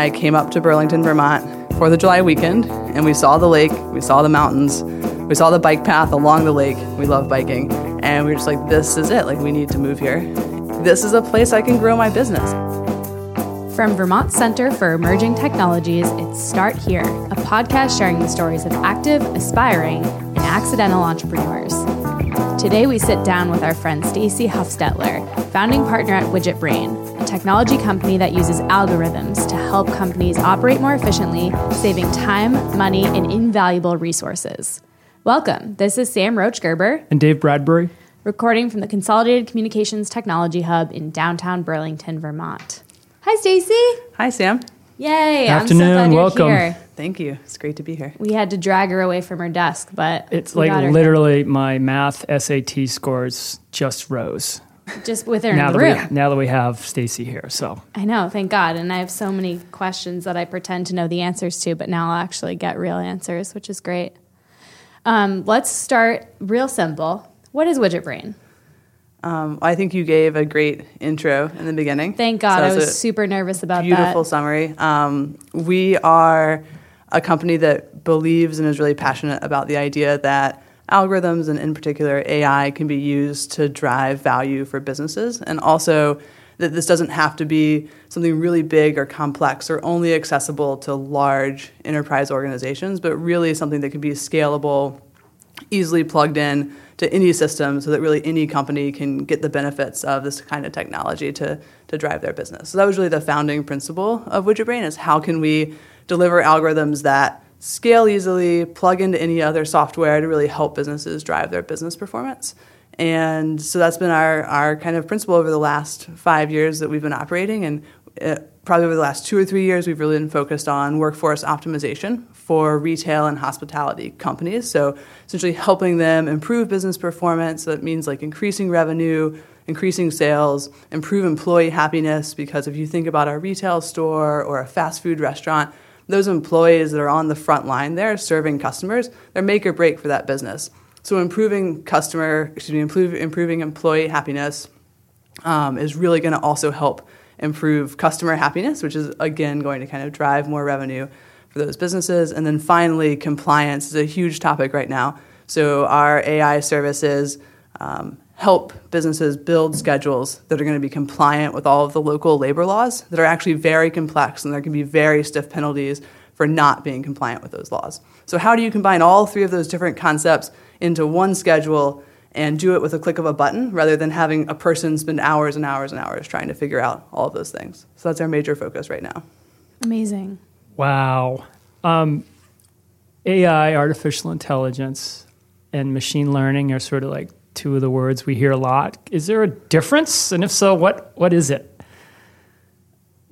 I came up to Burlington, Vermont, 4th of July weekend, and we saw the lake, we saw the mountains, we saw the bike path along the lake. We love biking. And we were just like, this is it. Like, we need to move here. This is a place I can grow my business. From Vermont Center for Emerging Technologies, it's Start Here, a podcast sharing the stories of active, aspiring, and accidental entrepreneurs. Today, we sit down with our friend Stacey Huffstettler, founding partner at Widget Brain, a technology company that uses algorithms to help companies operate more efficiently, saving time, money, and invaluable resources. Welcome. This is Sam Roach-Gerber and Dave Bradbury, recording from the Consolidated Communications Technology Hub in downtown Burlington, Vermont. Hi, Stacey. Hi, Sam. Yay. Afternoon. I'm so glad welcome. You're here. Thank you. It's great to be here. We had to drag her away from her desk, but it's like literally my math SAT scores just rose. Just with her in the room. Now that we have Stacey here, so. I know, thank God. And I have so many questions that I pretend to know the answers to, but now I'll actually get real answers, which is great. Let's start real simple. What is Widget Brain? I think you gave a great intro in the beginning. Thank God. So I was super nervous about that. Beautiful summary. We are a company that believes and is really passionate about the idea that algorithms and in particular AI can be used to drive value for businesses, and also that this doesn't have to be something really big or complex or only accessible to large enterprise organizations, but really something that can be scalable, easily plugged in to any system so that really any company can get the benefits of this kind of technology to drive their business. So that was really the founding principle of Widget Brain, is how can we deliver algorithms that scale easily, plug into any other software to really help businesses drive their business performance. And so that's been our kind of principle over the last 5 years that we've been operating. And probably over the last 2 or 3 years, we've really been focused on workforce optimization for retail and hospitality companies. So essentially helping them improve business performance. So that means like increasing revenue, increasing sales, improve employee happiness. Because if you think about a retail store or a fast food restaurant, those employees that are on the front line there serving customers, they're make or break for that business. So improving employee happiness is really going to also help improve customer happiness, which is, again, going to kind of drive more revenue for those businesses. And then finally, compliance is a huge topic right now. So our AI services help businesses build schedules that are going to be compliant with all of the local labor laws that are actually very complex, and there can be very stiff penalties for not being compliant with those laws. So how do you combine all three of those different concepts into one schedule and do it with a click of a button rather than having a person spend hours and hours and hours trying to figure out all of those things? So that's our major focus right now. Amazing. Wow. AI, artificial intelligence, and machine learning are sort of like two of the words we hear a lot. Is there a difference? And if so, what is it?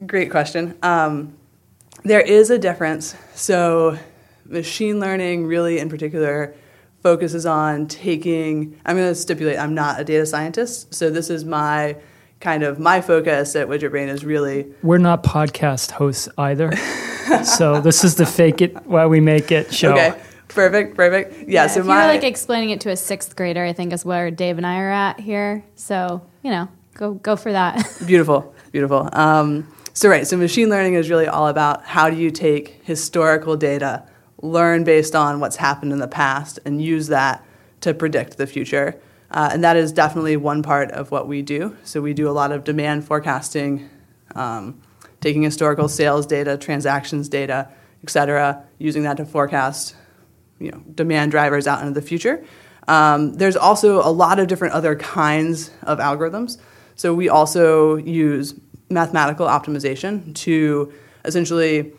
Great question. There is a difference. So machine learning really in particular focuses on taking, I'm going to stipulate I'm not a data scientist, so this is my focus at Widget Brain is really. We're not podcast hosts either, so this is the fake it while we make it show. Okay, perfect. Yeah, so you're like explaining it to a sixth grader, I think is where Dave and I are at here, so, you know, go for that. Beautiful. So machine learning is really all about how do you take historical data, learn based on what's happened in the past, and use that to predict the future. And that is definitely one part of what we do. So we do a lot of demand forecasting, taking historical sales data, transactions data, et cetera, using that to forecast, you know, demand drivers out into the future. There's also a lot of different other kinds of algorithms. So we also use mathematical optimization to essentially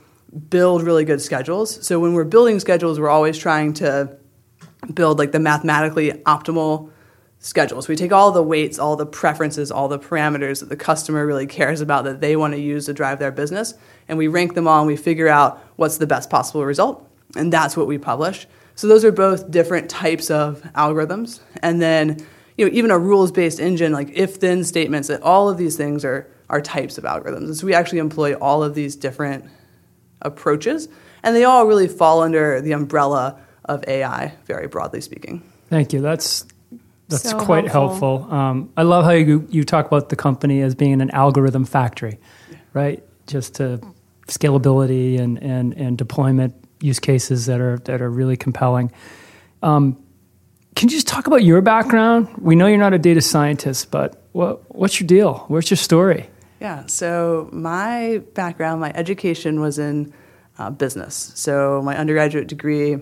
build really good schedules. So when we're building schedules, we're always trying to build like the mathematically optimal schedules. We take all the weights, all the preferences, all the parameters that the customer really cares about that they want to use to drive their business, and we rank them all and we figure out what's the best possible result, and that's what we publish. So those are both different types of algorithms. And then, you know, even a rules-based engine, like if-then statements, that all of these things are types of algorithms. And so we actually employ all of these different approaches, and they all really fall under the umbrella of AI, very broadly speaking. Thank you. That's so quite helpful. I love how you talk about the company as being an algorithm factory, right? Just to scalability and deployment use cases that are really compelling. Can you just talk about your background? We know you're not a data scientist, but what's your deal? Where's your story? Yeah, so my background, my education was in business. So my undergraduate degree, I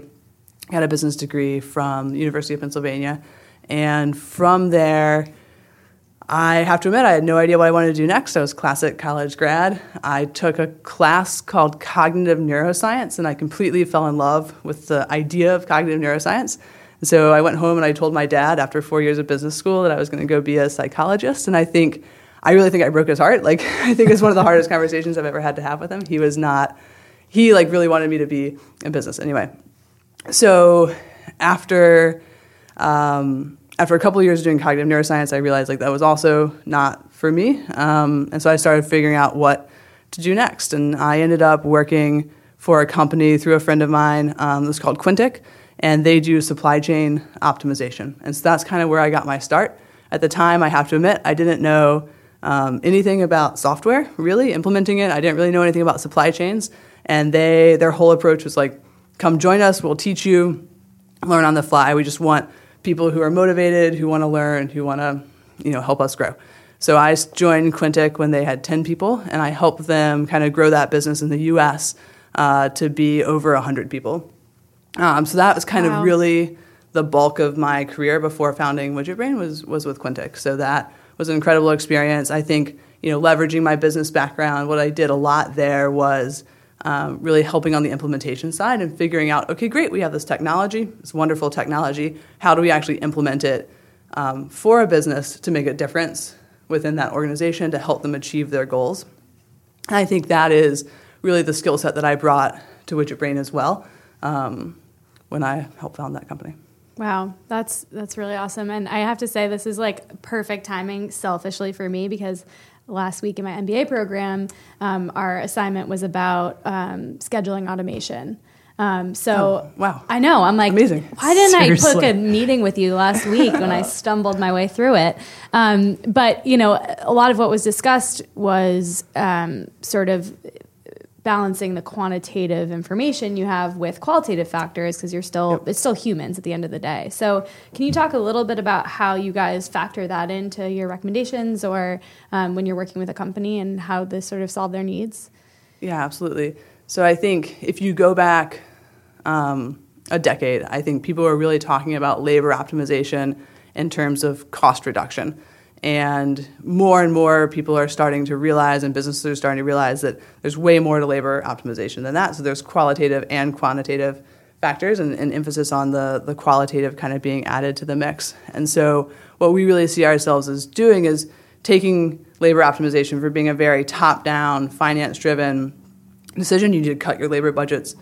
got a business degree from the University of Pennsylvania. And from there, I have to admit, I had no idea what I wanted to do next. I was classic college grad. I took a class called Cognitive Neuroscience, and I completely fell in love with the idea of cognitive neuroscience. And so I went home and I told my dad after 4 years of business school that I was going to go be a psychologist. And I really think I broke his heart. Like, I think it's one of the hardest conversations I've ever had to have with him. He really wanted me to be in business anyway. So after a couple of years doing cognitive neuroscience, I realized that was also not for me. And so I started figuring out what to do next. And I ended up working for a company through a friend of mine. It was called Quintiq, and they do supply chain optimization. And so that's kind of where I got my start. At the time, I have to admit, I didn't know anything about software, really, implementing it. I didn't really know anything about supply chains. And their whole approach was like, come join us, we'll teach you, learn on the fly. We just want people who are motivated, who want to learn, who want to, help us grow. So I joined Quintiq when they had 10 people, and I helped them kind of grow that business in the U.S. To be over 100 people. So that was kind of really the bulk of my career before founding Widget Brain was with Quintiq. So that was an incredible experience. I think, leveraging my business background, what I did a lot there was really helping on the implementation side and figuring out, okay, great, we have this technology, this wonderful technology. How do we actually implement it for a business to make a difference within that organization to help them achieve their goals? And I think that is really the skill set that I brought to Widget Brain as well when I helped found that company. Wow, that's really awesome. And I have to say, this is like perfect timing selfishly for me, because last week in my MBA program, our assignment was about scheduling automation. So wow, I know, I'm like, amazing. Why didn't Seriously. I book a meeting with you last week when I stumbled my way through it? But, a lot of what was discussed was sort of balancing the quantitative information you have with qualitative factors, because it's still humans at the end of the day. So can you talk a little bit about how you guys factor that into your recommendations or when you're working with a company and how this sort of solve their needs? Yeah, absolutely. So I think if you go back a decade, I think people are really talking about labor optimization in terms of cost reduction. And more people are starting to realize, and businesses are starting to realize, that there's way more to labor optimization than that. So there's qualitative and quantitative factors, and an emphasis on the qualitative kind of being added to the mix. And so what we really see ourselves as doing is taking labor optimization for being a very top-down, finance-driven decision. You need to cut your labor budgets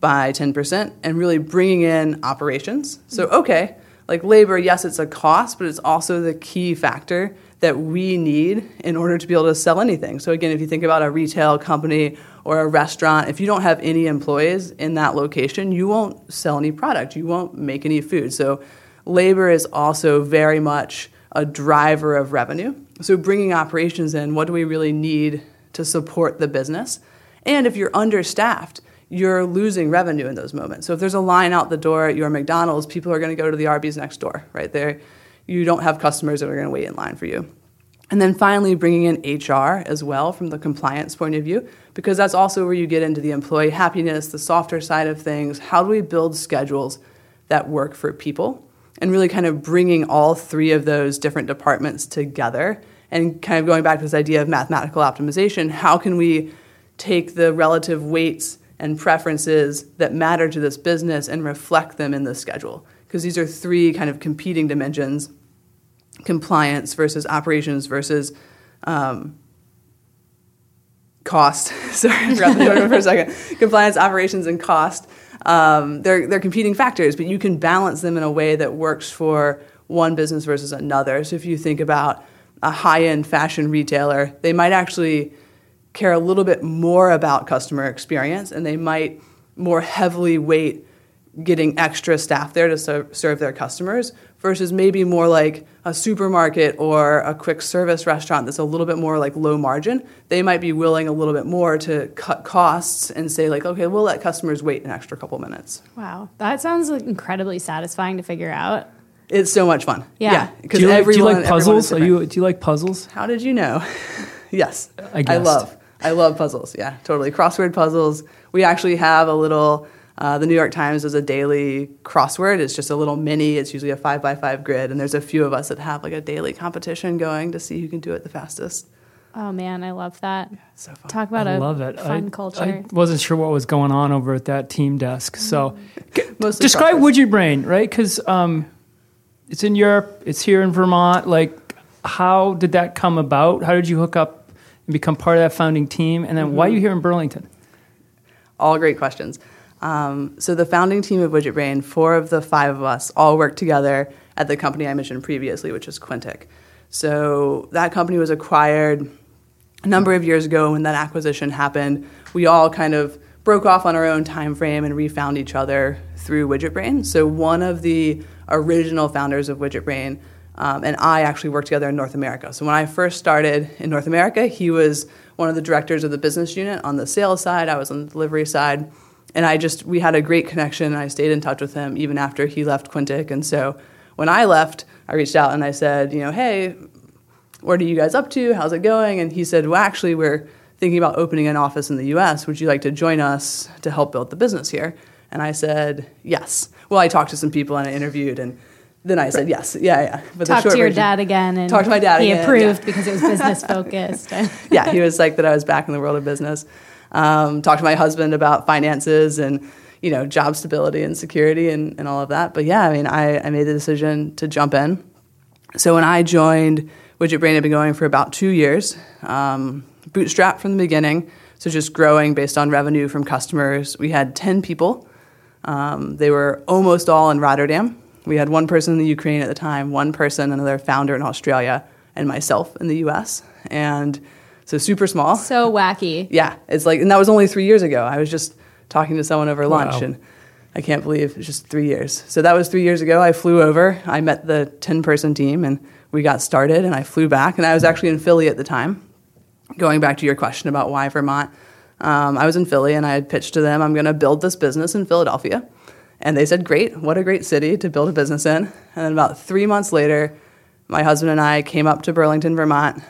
by 10% and really bringing in operations. So, okay, like labor, yes, it's a cost, but it's also the key factor that we need in order to be able to sell anything. So again, if you think about a retail company or a restaurant, if you don't have any employees in that location, you won't sell any product. You won't make any food. So labor is also very much a driver of revenue. So bringing operations in, what do we really need to support the business? And if you're understaffed, you're losing revenue in those moments. So if there's a line out the door at your McDonald's, people are going to go to the Arby's next door, right there. You don't have customers that are going to wait in line for you. And then finally bringing in HR as well from the compliance point of view, because that's also where you get into the employee happiness, the softer side of things. How do we build schedules that work for people? And really kind of bringing all three of those different departments together and kind of going back to this idea of mathematical optimization. How can we take the relative weights and preferences that matter to this business and reflect them in the schedule? Because these are three kind of competing dimensions: compliance versus operations versus cost. Sorry, I forgot the order for a second. Compliance, operations, and cost. They're competing factors, but you can balance them in a way that works for one business versus another. So if you think about a high-end fashion retailer, they might actually care a little bit more about customer experience, and they might more heavily weight getting extra staff there to serve their customers versus maybe more like a supermarket or a quick service restaurant that's a little bit more like low margin. They might be willing a little bit more to cut costs and say like, okay, we'll let customers wait an extra couple minutes. Wow. That sounds like incredibly satisfying to figure out. It's so much fun. Yeah. Because do you like puzzles? Do you like puzzles? How did you know? Yes. I love puzzles. Yeah, totally. Crossword puzzles. We actually have a little... the New York Times is a daily crossword. It's just a little mini. It's usually a 5x5 grid, and there's a few of us that have like a daily competition going to see who can do it the fastest. Oh, man, I love that. Yeah, it's so fun. Talk about fun culture. I wasn't sure what was going on over at that team desk. So describe Widget Brain, right? Because it's in Europe. It's here in Vermont. Like, how did that come about? How did you hook up and become part of that founding team? And then why are you here in Burlington? All great questions. So the founding team of Widget Brain, 4 of the 5 of us, all worked together at the company I mentioned previously, which is Quintiq. So that company was acquired a number of years ago. When that acquisition happened, we all kind of broke off on our own time frame and refound each other through Widget Brain. So one of the original founders of Widget Brain and I actually worked together in North America. So when I first started in North America, he was one of the directors of the business unit on the sales side. I was on the delivery side. And we had a great connection, and I stayed in touch with him even after he left Quintiq. And so when I left, I reached out and I said, hey, what are you guys up to? How's it going? And he said, well, actually, we're thinking about opening an office in the U.S. Would you like to join us to help build the business here? And I said, yes. Well, I talked to some people and I interviewed, and then I said, yes, yeah. But talk to your dad again. And talk to my dad again. He approved because it was business-focused. Yeah, he was psyched that I was back in the world of business. Talked to my husband about finances and, job stability and security and all of that. But yeah, I made the decision to jump in. So when I joined Widget Brain, I've been going for about 2 years, bootstrapped from the beginning. So just growing based on revenue from customers. We had 10 people. They were almost all in Rotterdam. We had one person in the Ukraine at the time, one person, another founder in Australia, and myself in the U.S. So super small. So wacky. Yeah. It's like, and that was only 3 years ago. I was just talking to someone over lunch, and I can't believe it's just 3 years. So that was 3 years ago. I flew over. I met the 10-person team, and we got started, and I flew back. And I was actually in Philly at the time, going back to your question about why Vermont. I was in Philly, and I had pitched to them, I'm going to build this business in Philadelphia. And they said, great. What a great city to build a business in. And then about 3 months later, my husband and I came up to Burlington, Vermont,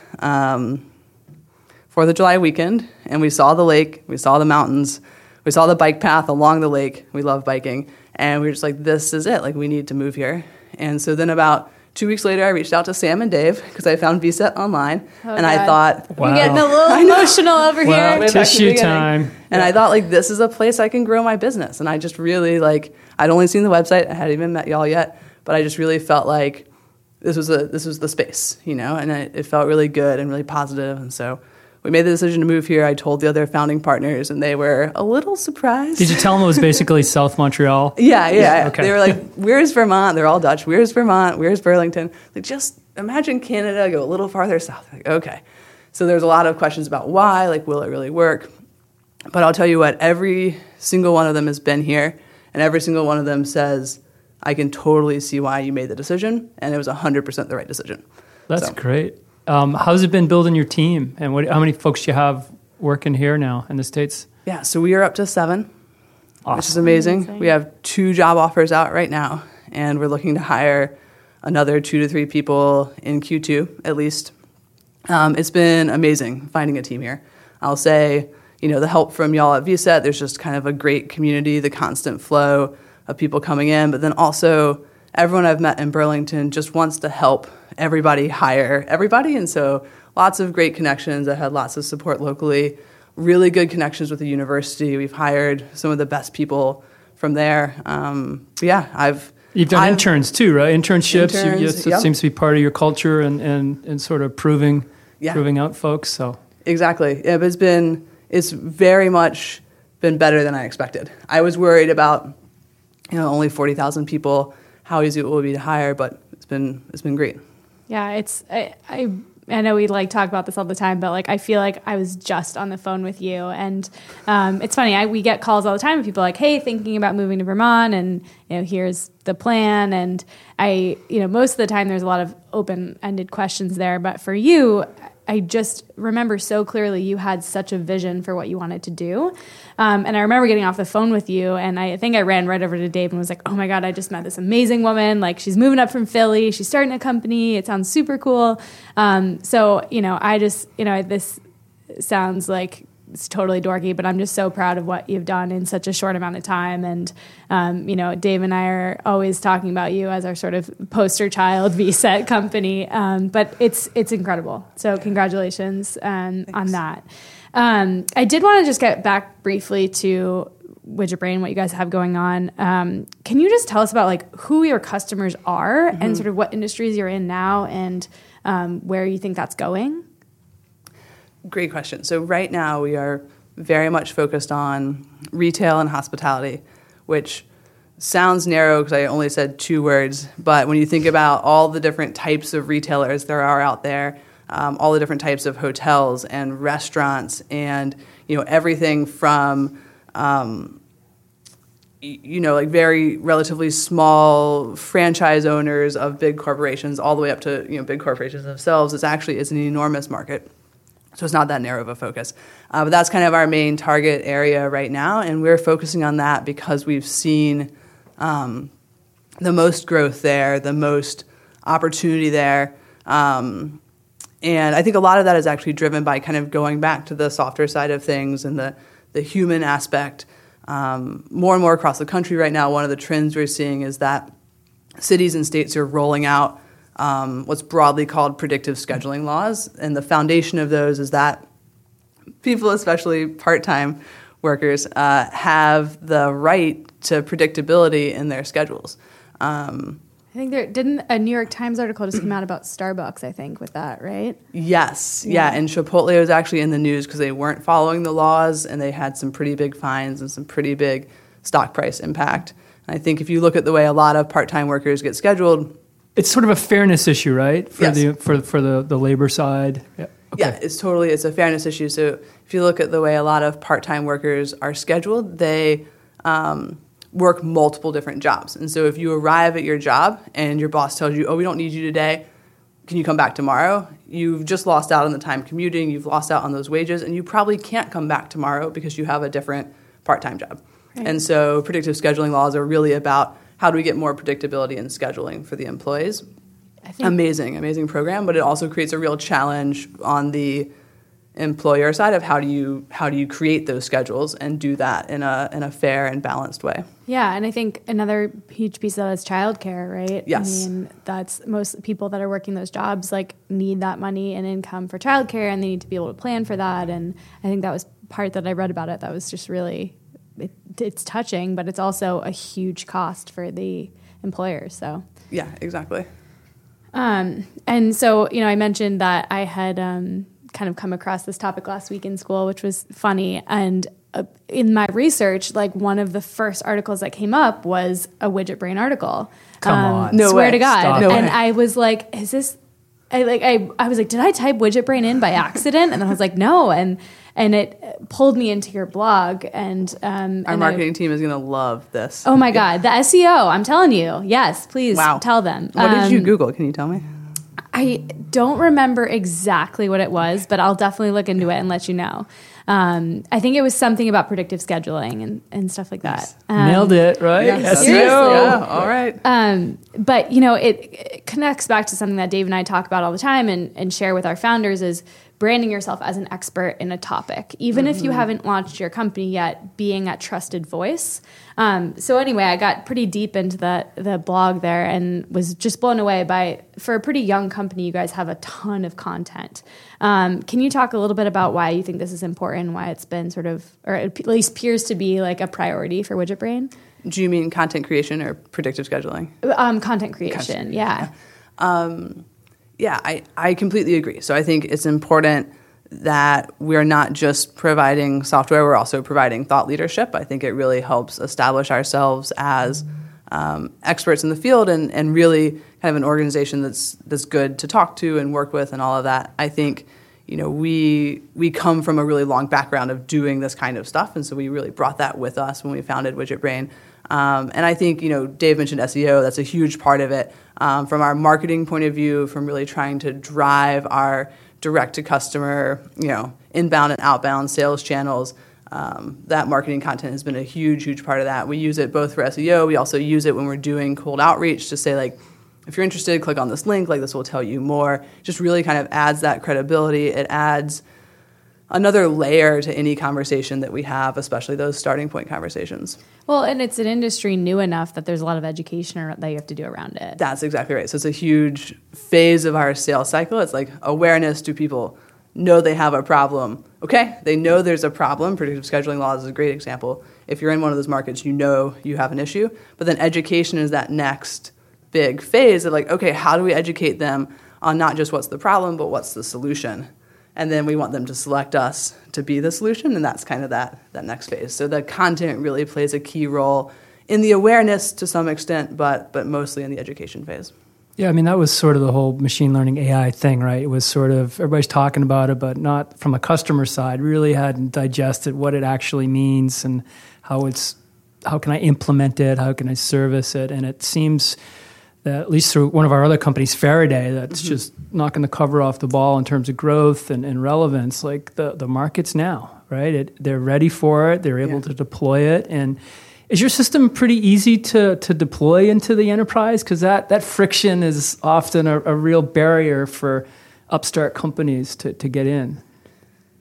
Fourth of July weekend, and we saw the lake, we saw the mountains, we saw the bike path along the lake. We love biking, and we were just like, this is it. Like, we need to move here. And so then about 2 weeks later, I reached out to Sam and Dave because I found VSET online, and God. I thought, wow. We're getting a little emotional over here. Tissue time. And I thought, like, this is a place I can grow my business. And I just really, like, I'd only seen the website. I hadn't even met y'all yet, but I just really felt like this was the space, and it felt really good and really positive. And so we made the decision to move here. I told the other founding partners, and they were a little surprised. Did you tell them it was basically South Montreal? Yeah. Okay. They were like, where's Vermont? They're all Dutch. Where's Vermont? Where's Burlington? Like, just imagine Canada, go a little farther south. Like, okay. So there's a lot of questions about why, like, will it really work? But I'll tell you what, every single one of them has been here, and every single one of them says, I can totally see why you made the decision, and it was 100% the right decision. That's great. How's it been building your team, and how many folks you have working here now in the States? Yeah, so we are up to 7, awesome. Which is amazing. We have 2 job offers out right now, and we're looking to hire another 2 to 3 people in Q2 at least. It's been amazing finding a team here. I'll say, the help from y'all at VSET, there's just kind of a great community, the constant flow of people coming in, but then also everyone I've met in Burlington just wants to help everybody hire everybody, and so lots of great connections. I had lots of support locally, really good connections with the university. We've hired some of the best people from there. You've done interns too, right? Internships. It seems to be part of your culture, and sort of proving out folks. So exactly, yeah. But it's very much been better than I expected. I was worried about only 40,000 people, how easy it will be to hire, but it's been great. Yeah, I I know we like talk about this all the time, but like, I feel like I was just on the phone with you, and it's funny. We get calls all the time of people like, "Hey, thinking about moving to Vermont, and you know, here's the plan." And I, you know, most of the time there's a lot of open-ended questions there, but for you, I just remember so clearly you had such a vision for what you wanted to do. And I remember getting off the phone with you, and I think I ran right over to Dave and was like, oh my God, I just met this amazing woman. Like, she's moving up from Philly. She's starting a company. It sounds super cool. So, you know, I just, you know, this sounds like it's totally dorky, but I'm just so proud of what you've done in such a short amount of time. And, you know, Dave and I are always talking about you as our sort of poster child VSET company. But it's incredible. So congratulations on that. I did want to just get back briefly to Widget Brain, what you guys have going on. Can you just tell us about like who your customers are and sort of what industries you're in now and where you think that's going? Great question. So right now we are very much focused on retail and hospitality, which sounds narrow because I only said two words. But when you think about all the different types of retailers there are out there, all the different types of hotels and restaurants and, you know, everything from, you know, like very relatively small franchise owners of big corporations all the way up to, you know, big corporations themselves, it's an enormous market. So it's not that narrow of a focus. But that's kind of our main target area right now, and we're focusing on that because we've seen the most growth there, the most opportunity there. And I think a lot of that is actually driven by kind of going back to the softer side of things and the human aspect. More and more across the country right now, one of the trends we're seeing is that cities and states are rolling out what's broadly called predictive scheduling laws. And the foundation of those is that people, especially part-time workers, have the right to predictability in their schedules. I think didn't a New York Times article just come out about Starbucks, I think, with that, right? Yes. Yeah. And Chipotle was actually in the news because they weren't following the laws and they had some pretty big fines and some pretty big stock price impact. And I think if you look at the way a lot of part-time workers get scheduled, it's sort of a fairness issue, right? For the labor side. Yeah. Okay. Yeah, it's a fairness issue. So if you look at the way a lot of part-time workers are scheduled, they work multiple different jobs. And so if you arrive at your job and your boss tells you, oh, we don't need you today, can you come back tomorrow? You've just lost out on the time commuting, you've lost out on those wages, and you probably can't come back tomorrow because you have a different part-time job. Right. And so predictive scheduling laws are really about how do we get more predictability in scheduling for the employees? I think amazing program, but it also creates a real challenge on the employer side of how do you create those schedules and do that in a fair and balanced way. Yeah, and I think another huge piece of that is childcare, right? Yes. I mean, that's most people that are working those jobs like need that money and income for childcare, and they need to be able to plan for that. And I think that was part that I read about it that was just really. It's touching, but it's also a huge cost for the employer. So yeah, exactly. And so, you know, I mentioned that I had kind of come across this topic last week in school, which was funny. And in my research, like one of the first articles that came up was a Widget Brain article. Come on, no swear way. To God. Stop. No and way. I was like, is this? I was like, did I type Widget Brain in by accident? And then I was like, no. And it pulled me into your blog. And our marketing team is going to love this. Oh, my God. The SEO, I'm telling you. Yes, please tell them. What did you Google? Can you tell me? I don't remember exactly what it was, but I'll definitely look into it and let you know. I think it was something about predictive scheduling and stuff like that. Nailed it, right? Yes. SEO. Yeah, all right. But, you know, it connects back to something that Dave and I talk about all the time and share with our founders is branding yourself as an expert in a topic, even if you haven't launched your company yet, being a trusted voice. So anyway, I got pretty deep into the blog there and was just blown away by, for a pretty young company, you guys have a ton of content. Can you talk a little bit about why you think this is important, why it's been sort of, or at least appears to be like a priority for Widget Brain? Do you mean content creation or predictive scheduling? Content creation, yeah. Yeah, I completely agree. So I think it's important that we're not just providing software, we're also providing thought leadership. I think it really helps establish ourselves as experts in the field and really kind of an organization that's good to talk to and work with and all of that. I think, you know, we come from a really long background of doing this kind of stuff, and so we really brought that with us when we founded Widget Brain. And I think, you know, Dave mentioned SEO. That's a huge part of it. From our marketing point of view, from really trying to drive our direct-to-customer, you know, inbound and outbound sales channels, that marketing content has been a huge, huge part of that. We use it both for SEO. We also use it when we're doing cold outreach to say, like, if you're interested, click on this link. Like, this will tell you more. Just really kind of adds that credibility. It adds another layer to any conversation that we have, especially those starting point conversations. Well, and it's an industry new enough that there's a lot of education that you have to do around it. That's exactly right. So it's a huge phase of our sales cycle. It's like awareness. Do people know they have a problem? Okay, they know there's a problem. Predictive scheduling laws is a great example. If you're in one of those markets, you know you have an issue. But then education is that next big phase of like, okay, how do we educate them on not just what's the problem, but what's the solution? And then we want them to select us to be the solution, and that's kind of that next phase. So the content really plays a key role in the awareness to some extent, but mostly in the education phase. Yeah, I mean, that was sort of the whole machine learning AI thing, right? It was sort of, everybody's talking about it, but not from a customer side, really hadn't digested what it actually means and how can I implement it, how can I service it, and it seems that at least through one of our other companies, Faraday, that's just knocking the cover off the ball in terms of growth and relevance, like the market's now, right? They're ready for it. They're able to deploy it. And is your system pretty easy to deploy into the enterprise? Because that friction is often a real barrier for upstart companies to get in.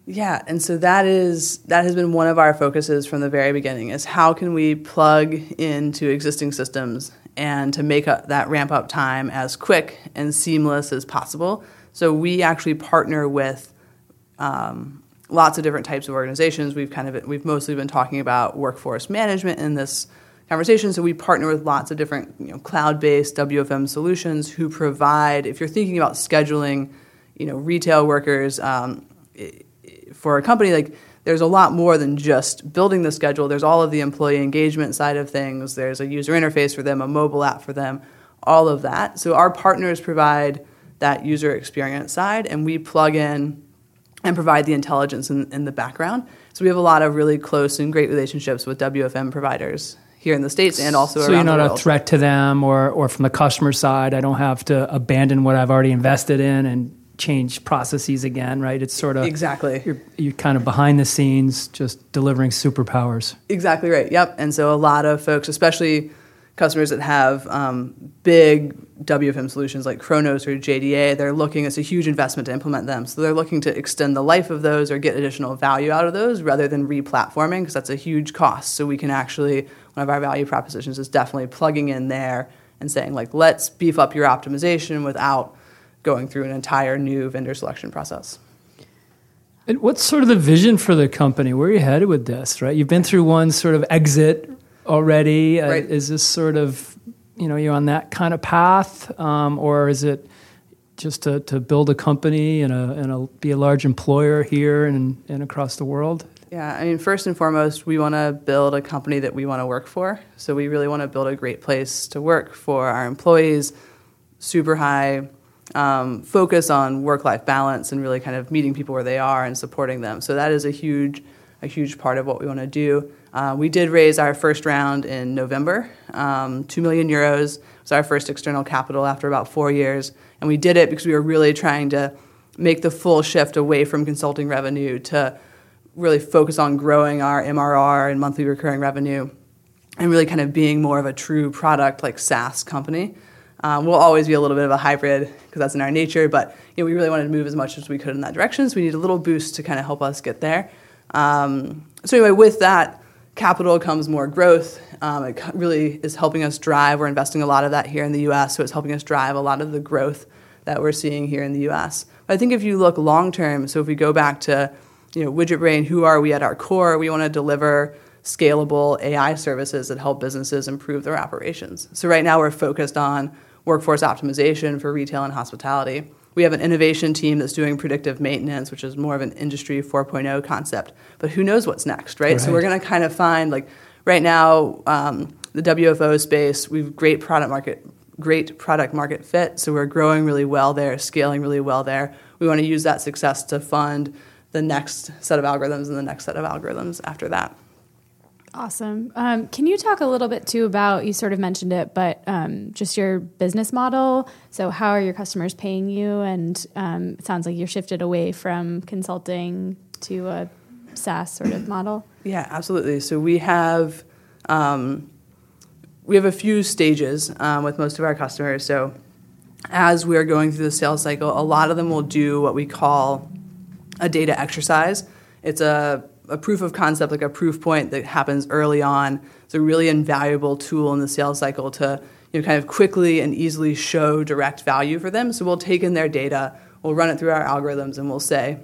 Yeah, and so that has been one of our focuses from the very beginning is how can we plug into existing systems and to make that ramp-up time as quick and seamless as possible. So we actually partner with lots of different types of organizations. We've mostly been talking about workforce management in this conversation. So we partner with lots of different cloud-based WFM solutions who provide, if you're thinking about scheduling, retail workers for a company, like there's a lot more than just building the schedule. There's all of the employee engagement side of things. There's a user interface for them, a mobile app for them, all of that. So our partners provide that user experience side, and we plug in and provide the intelligence in the background. So we have a lot of really close and great relationships with WFM providers here in the States and also around the world. So you're not a threat to them or from the customer side. I don't have to abandon what I've already invested in and change processes again, right? It's sort of... Exactly. You're kind of behind the scenes, just delivering superpowers. Exactly right, yep. And so a lot of folks, especially customers that have big WFM solutions like Kronos or JDA, it's a huge investment to implement them. So they're looking to extend the life of those or get additional value out of those rather than re-platforming, because that's a huge cost. So we can actually, one of our value propositions is definitely plugging in there and saying, like, let's beef up your optimization without going through an entire new vendor selection process. And what's sort of the vision for the company? Where are you headed with this, right? You've been through one sort of exit already. Right. Is this sort of, you're on that kind of path? Or is it just to build a company and be a large employer here and across the world? Yeah, I mean, first and foremost, we want to build a company that we want to work for. So we really want to build a great place to work for our employees, super high focus on work-life balance and really kind of meeting people where they are and supporting them. So that is a huge part of what we want to do. We did raise our first round in November, 2 million euros. It was our first external capital after about 4 years. And we did it because we were really trying to make the full shift away from consulting revenue to really focus on growing our MRR and monthly recurring revenue and really kind of being more of a true product like SaaS company. We'll always be a little bit of a hybrid because that's in our nature, but we really wanted to move as much as we could in that direction, so we need a little boost to kind of help us get there. So anyway, with that capital comes more growth. It really is helping us drive. We're investing a lot of that here in the U.S., so it's helping us drive a lot of the growth that we're seeing here in the U.S. But I think if you look long-term, so if we go back to Widget Brain, who are we at our core? We want to deliver scalable AI services that help businesses improve their operations. So right now we're focused on workforce optimization for retail and hospitality. We have an innovation team that's doing predictive maintenance, which is more of an industry 4.0 concept. But who knows what's next, right? So we're going to kind of find, like, right now the WFO space, we've great product market fit, so we're growing really well there, scaling really well there. We want to use that success to fund the next set of algorithms and the next set of algorithms after that. Awesome. Can you talk a little bit too about, you sort of mentioned it, but just your business model? So how are your customers paying you? And it sounds like you're shifted away from consulting to a SaaS sort of model. Yeah, absolutely. So we have a few stages with most of our customers. So as we're going through the sales cycle, a lot of them will do what we call a data exercise. It's a proof of concept, like a proof point that happens early on. It's a really invaluable tool in the sales cycle to, you know, kind of quickly and easily show direct value for them. So we'll take in their data, we'll run it through our algorithms, and we'll say,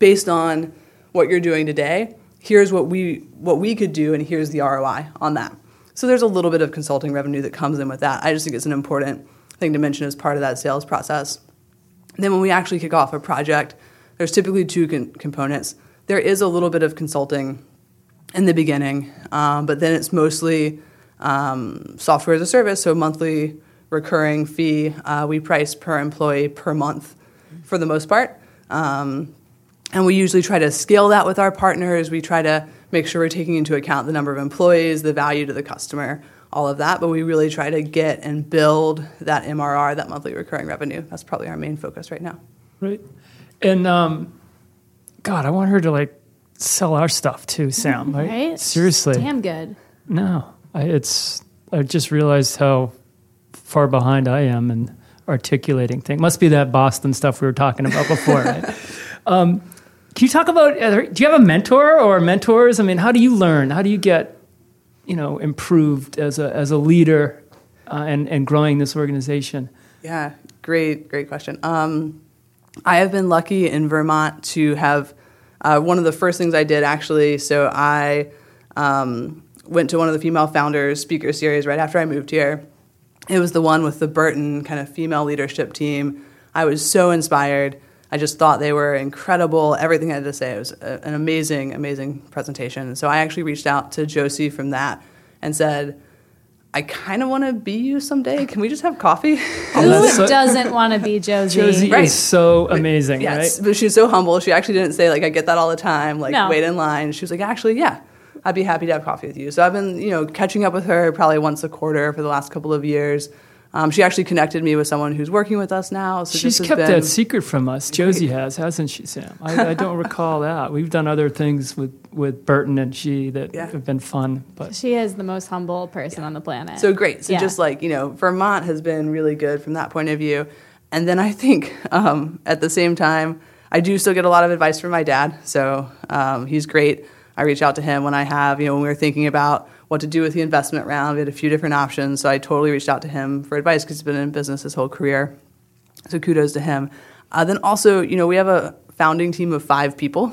based on what you're doing today, here's what we could do, and here's the ROI on that. So there's a little bit of consulting revenue that comes in with that. I just think it's an important thing to mention as part of that sales process. And then when we actually kick off a project, there's typically two components. There is a little bit of consulting in the beginning, but then it's mostly software as a service, so monthly recurring fee. We price per employee per month for the most part. And we usually try to scale that with our partners. We try to make sure we're taking into account the number of employees, the value to the customer, all of that. But we really try to get and build that MRR, that monthly recurring revenue. That's probably our main focus right now. Right. And God, I want her to like sell our stuff too, Sam. Right? Seriously. Damn good. No, I just realized how far behind I am in articulating things. Must be that Boston stuff we were talking about before, right? Can you talk about, do you have a mentor or mentors? I mean, how do you learn? How do you get, improved as a leader and growing this organization? Yeah, great question. I have been lucky in Vermont to have one of the first things I did, actually. So I went to one of the female founders speaker series right after I moved here. It was the one with the Burton kind of female leadership team. I was so inspired. I just thought they were incredible. Everything I had to say, it was an amazing, amazing presentation. And so I actually reached out to Josie from that and said, I kind of want to be you someday. Can we just have coffee? Who doesn't want to be Josie? Josie right. is so amazing, yes, right? But she's so humble. She actually didn't say, I get that all the time, wait in line. She was like, actually, yeah, I'd be happy to have coffee with you. So I've been, catching up with her probably once a quarter for the last couple of years. She actually connected me with someone who's working with us now. So she's kept that secret from us. Josie has, hasn't she, Sam? I don't recall that. We've done other things with Burton and she that have been fun. But she is the most humble person on the planet. So great. So just Vermont has been really good from that point of view. And then I think at the same time, I do still get a lot of advice from my dad. So he's great. I reach out to him when I have, when we were thinking about what to do with the investment round. We had a few different options, so I totally reached out to him for advice because he's been in business his whole career. So kudos to him. Then also, we have a founding team of 5 people.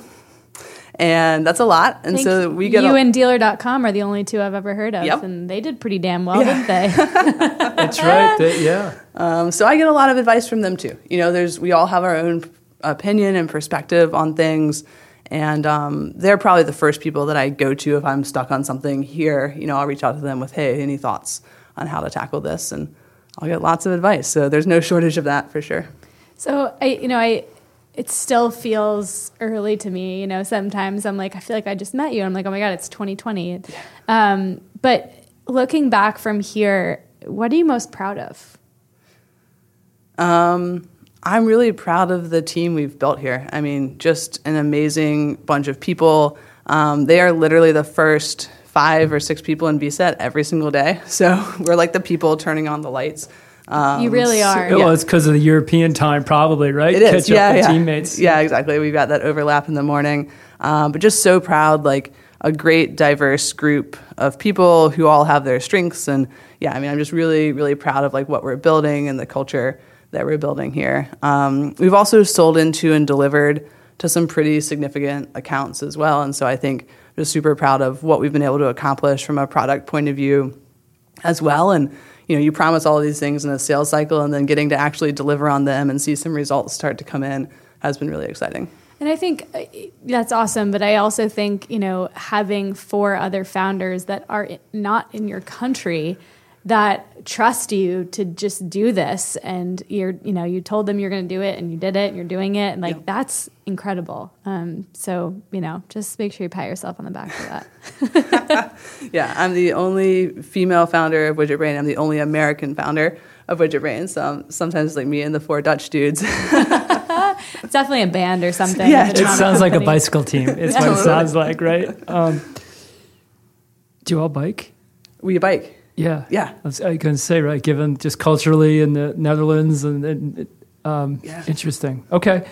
And that's a lot. And so we get you and dealer.com are the only two I've ever heard of. Yep. And they did pretty damn well, didn't they? That's right. So I get a lot of advice from them too. We all have our own opinion and perspective on things. And they're probably the first people that I go to if I'm stuck on something here. I'll reach out to them with, hey, any thoughts on how to tackle this? And I'll get lots of advice. So there's no shortage of that for sure. So, it still feels early to me. Sometimes I'm like, I feel like I just met you. I'm like, oh, my God, it's 2020. But looking back from here, what are you most proud of? I'm really proud of the team we've built here. I mean, just an amazing bunch of people. They are literally the first 5 or 6 people in VSET every single day. So we're like the people turning on the lights. You really are. Well, it's because of the European time probably, right? It is. Catch up with teammates. Yeah, exactly. We've got that overlap in the morning. But just so proud, a great diverse group of people who all have their strengths. And I'm just really, really proud of what we're building and the culture that we're building here. We've also sold into and delivered to some pretty significant accounts as well. And so I think I'm just super proud of what we've been able to accomplish from a product point of view as well. And, you promise all of these things in a sales cycle and then getting to actually deliver on them and see some results start to come in has been really exciting. And I think that's awesome. But I also think, you know, having four other founders that are not in your country that trust you to just do this, and you told them you're going to do it, and you did it, and you're doing it, and that's incredible. So just make sure you pat yourself on the back for that. Yeah, I'm the only female founder of Widget Brain. I'm the only American founder of Widget Brain. So sometimes me and the four Dutch dudes. It's definitely a band or something. Yeah, it sounds like a bicycle team. It's what it sounds like, right? Do you all bike? We bike. Yeah. I can say, right, given just culturally in the Netherlands and interesting. Okay.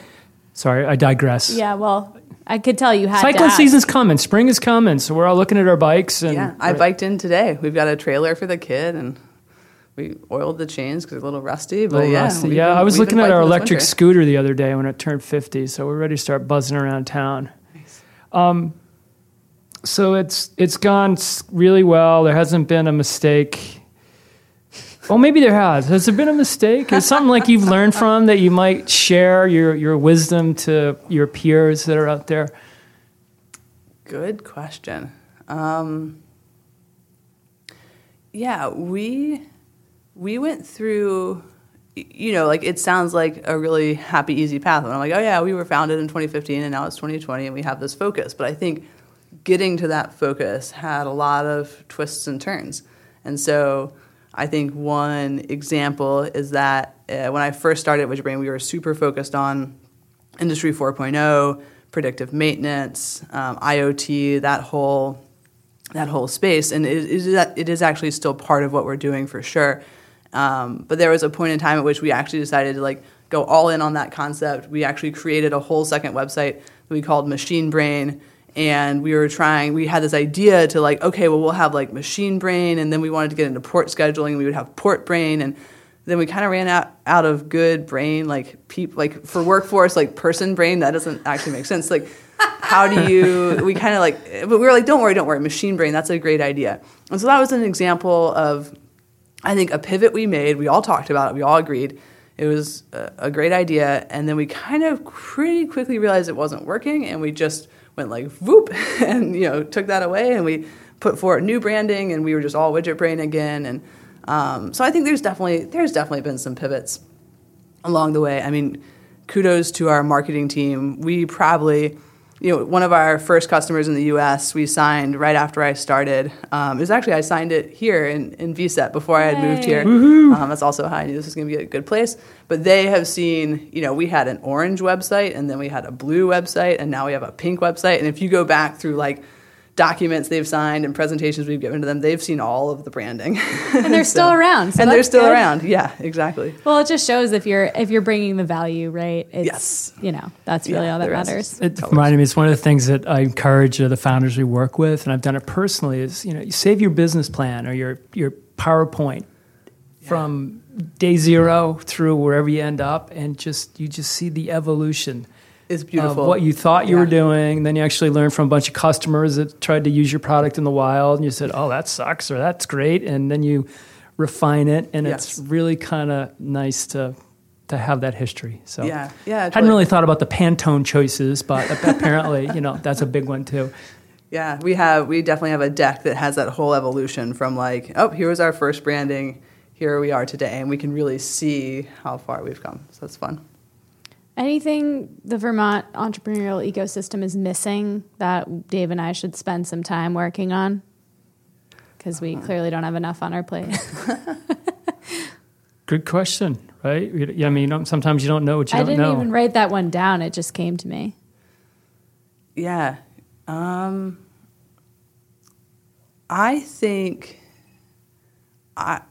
Sorry, I digress. Yeah, well, I could tell you had cycling to ask. Season's coming. Spring is coming, so we're all looking at our bikes. And yeah, I biked in today. We've got a trailer for the kid, and we oiled the chains because they're a little rusty. But rusty. Yeah, I was looking at our electric scooter the other day when it turned 50, so we're ready to start buzzing around town. Nice. So it's gone really well. There hasn't been a mistake. Well, maybe there has. Has there been a mistake? Is something like you've learned from that you might share your wisdom to your peers that are out there? Good question. We went through, it sounds like a really happy, easy path. And I'm like, oh, yeah, we were founded in 2015, and now it's 2020, and we have this focus. But I think getting to that focus had a lot of twists and turns. And so I think one example is that when I first started Widget Brain, we were super focused on Industry 4.0, predictive maintenance, IoT, that whole space. And it is actually still part of what we're doing for sure. But there was a point in time at which we actually decided to go all in on that concept. We actually created a whole second website that we called Machine Brain. And we had this idea to we'll have Machine Brain, and then we wanted to get into port scheduling, and we would have Port Brain, and then we kind of ran out of good brain, for workforce, person brain, that doesn't actually make sense. But we were don't worry, Machine Brain, that's a great idea. And so that was an example of, I think, a pivot we made. We all talked about it, we all agreed. It was a great idea, and then we kind of pretty quickly realized it wasn't working, and we just went whoop, and took that away, and we put forward new branding, and we were just all Widget Brain again. And so I think there's definitely been some pivots along the way. I mean, kudos to our marketing team. We probably, one of our first customers in the U.S. we signed right after I started. It was actually, I signed it here in VSET before I had moved here. That's also how I knew this was going to be a good place. But they have seen, we had an orange website, and then we had a blue website, and now we have a pink website. And if you go back through documents they've signed and presentations we've given to them, they've seen all of the branding. And they're still around. So and they're still good. Around. Yeah, exactly. Well, it just shows if you're bringing the value, right? It's, yes. That's really all that matters. It reminded me, it's one of the things that I encourage the founders we work with, and I've done it personally, is, you save your business plan or your PowerPoint from day zero through wherever you end up, and you just see the evolution. It's beautiful. What you thought you were doing, then you actually learn from a bunch of customers that tried to use your product in the wild, and you said, oh, that sucks, or that's great, and then you refine it, and it's really kind of nice to have that history. So yeah totally. Hadn't really thought about the Pantone choices, but apparently, that's a big one too. Yeah, we definitely have a deck that has that whole evolution from here was our first branding, here we are today, and we can really see how far we've come, so that's fun. Anything the Vermont entrepreneurial ecosystem is missing that Dave and I should spend some time working on? Because we clearly don't have enough on our plate. Good question, right? Sometimes you don't know what you don't know. I didn't even write that one down. It just came to me. Yeah. I think...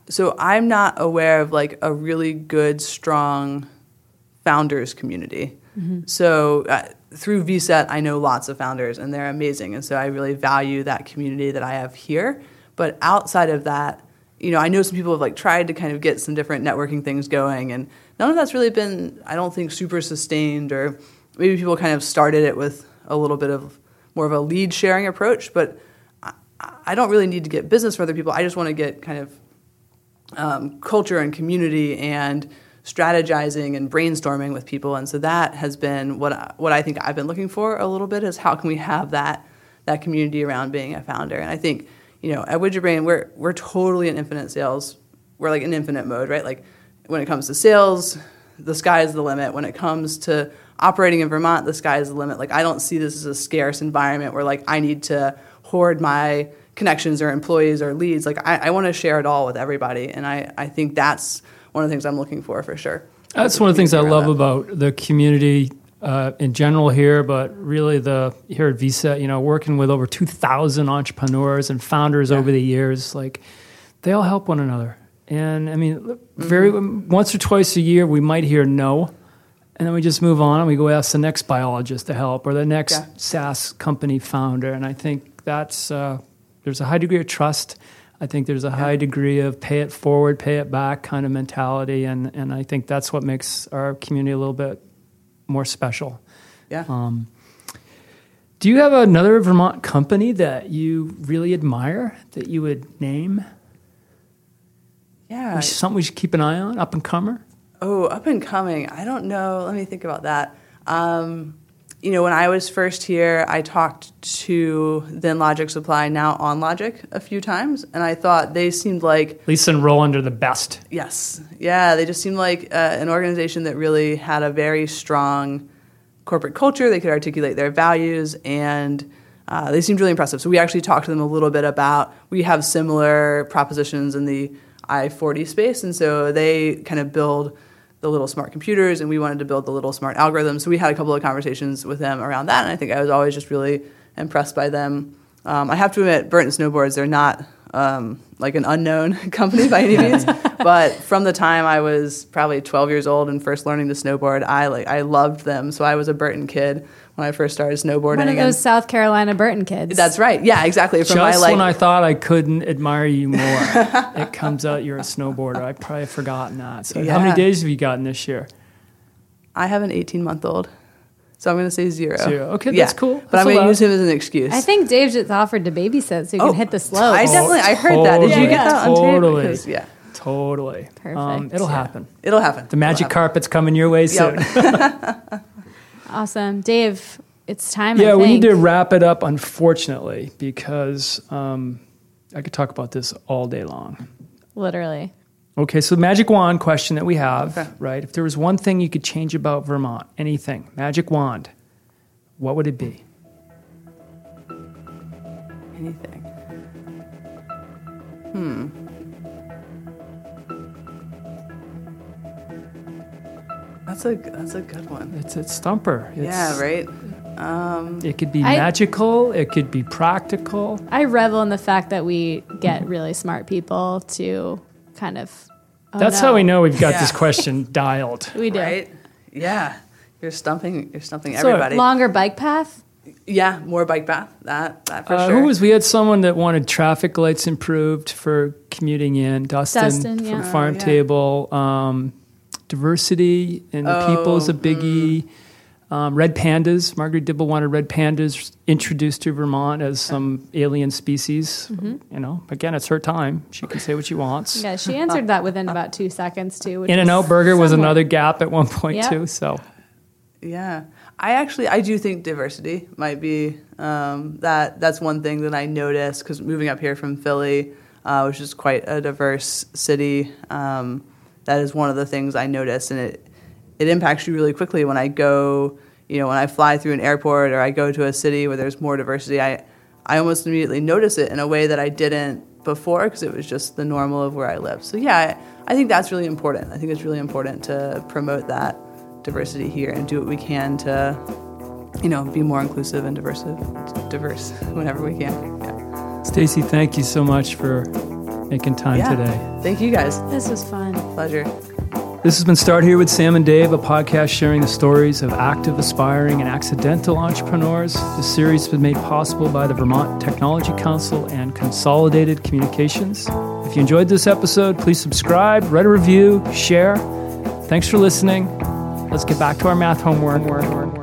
So I'm not aware of a really good, strong... founders community. Mm-hmm. So through VSET, I know lots of founders, and they're amazing. And so I really value that community that I have here. But outside of that, I know some people have tried to kind of get some different networking things going, and none of that's really been, I don't think, super sustained, or maybe people kind of started it with a little bit of more of a lead sharing approach. But I don't really need to get business from other people. I just want to get kind of culture and community and strategizing and brainstorming with people. And so that has been what I think I've been looking for a little bit, is how can we have that community around being a founder. And I think, you know, at Widget Brain, we're totally in infinite sales. We're like in infinite mode, right? Like when it comes to sales, the sky is the limit. When it comes to operating in Vermont, the sky is the limit. Like I don't see this as a scarce environment where like I need to hoard my connections or employees or leads. Like I want to share it all with everybody. And I think that's one of the things I'm looking for sure. That's one of the things I love about the community in general here, but really here at VSET, you know, working with over 2,000 entrepreneurs and founders over the years, like they all help one another. And I mean, very once or twice a year, we might hear no, and then we just move on and we go ask the next biologist to help or the next SaaS company founder. And I think that's there's a high degree of trust. I think there's a high degree of pay it forward, pay it back kind of mentality. And I think that's what makes our community a little bit more special. Yeah. Do you have another Vermont company that you really admire that you would name? Yeah. Something we should keep an eye on, up and comer? Oh, up and coming. I don't know. Let me think about that. You know, when I was first here, I talked to then Logic Supply, now OnLogic, a few times, and I thought they seemed like... Lisa and Roland are the best. Yes. Yeah, they just seemed like an organization that really had a very strong corporate culture. They could articulate their values, and they seemed really impressive. So we actually talked to them a little bit about... We have similar propositions in the I-40 space, and so they kind of build... the little smart computers, and we wanted to build the little smart algorithms. So we had a couple of conversations with them around that, and I think I was always just really impressed by them. I have to admit, Burton Snowboards, they're not like an unknown company by any means, but from the time I was probably 12 years old and first learning to snowboard, I loved them. So I was a Burton kid when I first started snowboarding. One of those South Carolina Burton kids. That's right. Yeah, exactly. From just when I thought I couldn't admire you more, it comes out you're a snowboarder. I probably forgotten that. So how many days have you gotten this year? I have an 18-month-old. So I'm going to say zero. Okay, that's cool. That's but I'm going to use him as an excuse. I think Dave just offered to babysit so you can hit the slopes. I heard that. Did you get that on tape? Totally. Perfect. It'll happen. It'll happen. The magic carpet's coming your way soon. Awesome. Dave, it's time, I think. Yeah, we need to wrap it up, unfortunately, because I could talk about this all day long. Literally. Okay, so the magic wand question that we have, right? If there was one thing you could change about Vermont, anything, magic wand, what would it be? Anything. That's a good one. It's a stumper. Right? It could be magical. It could be practical. I revel in the fact that we get really smart people to... kind of. That's how we know we've got this question dialed. We do. Right? Yeah. You're stumping everybody. So, longer bike path? Yeah, more bike path. That for sure. We had someone that wanted traffic lights improved for commuting in. Dustin from Farm Table. Diversity in the people is a biggie. Red pandas. Marguerite Dibble wanted red pandas introduced to Vermont as some alien species. Mm-hmm. You know, again, it's her time. She can say what she wants. Yeah, she answered that within about 2 seconds, too. In-N-Out Burger was another gap at one point, too. So, yeah. I do think diversity might be that's one thing that I noticed, because moving up here from Philly, which is quite a diverse city, that is one of the things I noticed, and it impacts you really quickly when I go, you know, when I fly through an airport or I go to a city where there's more diversity, I almost immediately notice it in a way that I didn't before because it was just the normal of where I live. So yeah, I think that's really important. I think it's really important to promote that diversity here and do what we can to, you know, be more inclusive and diverse whenever we can. Yeah. Stacey, thank you so much for making time today. Thank you guys. This was fun. Pleasure. This has been Start Here with Sam and Dave, a podcast sharing the stories of active, aspiring, and accidental entrepreneurs. This series has been made possible by the Vermont Technology Council and Consolidated Communications. If you enjoyed this episode, please subscribe, write a review, share. Thanks for listening. Let's get back to our math homework.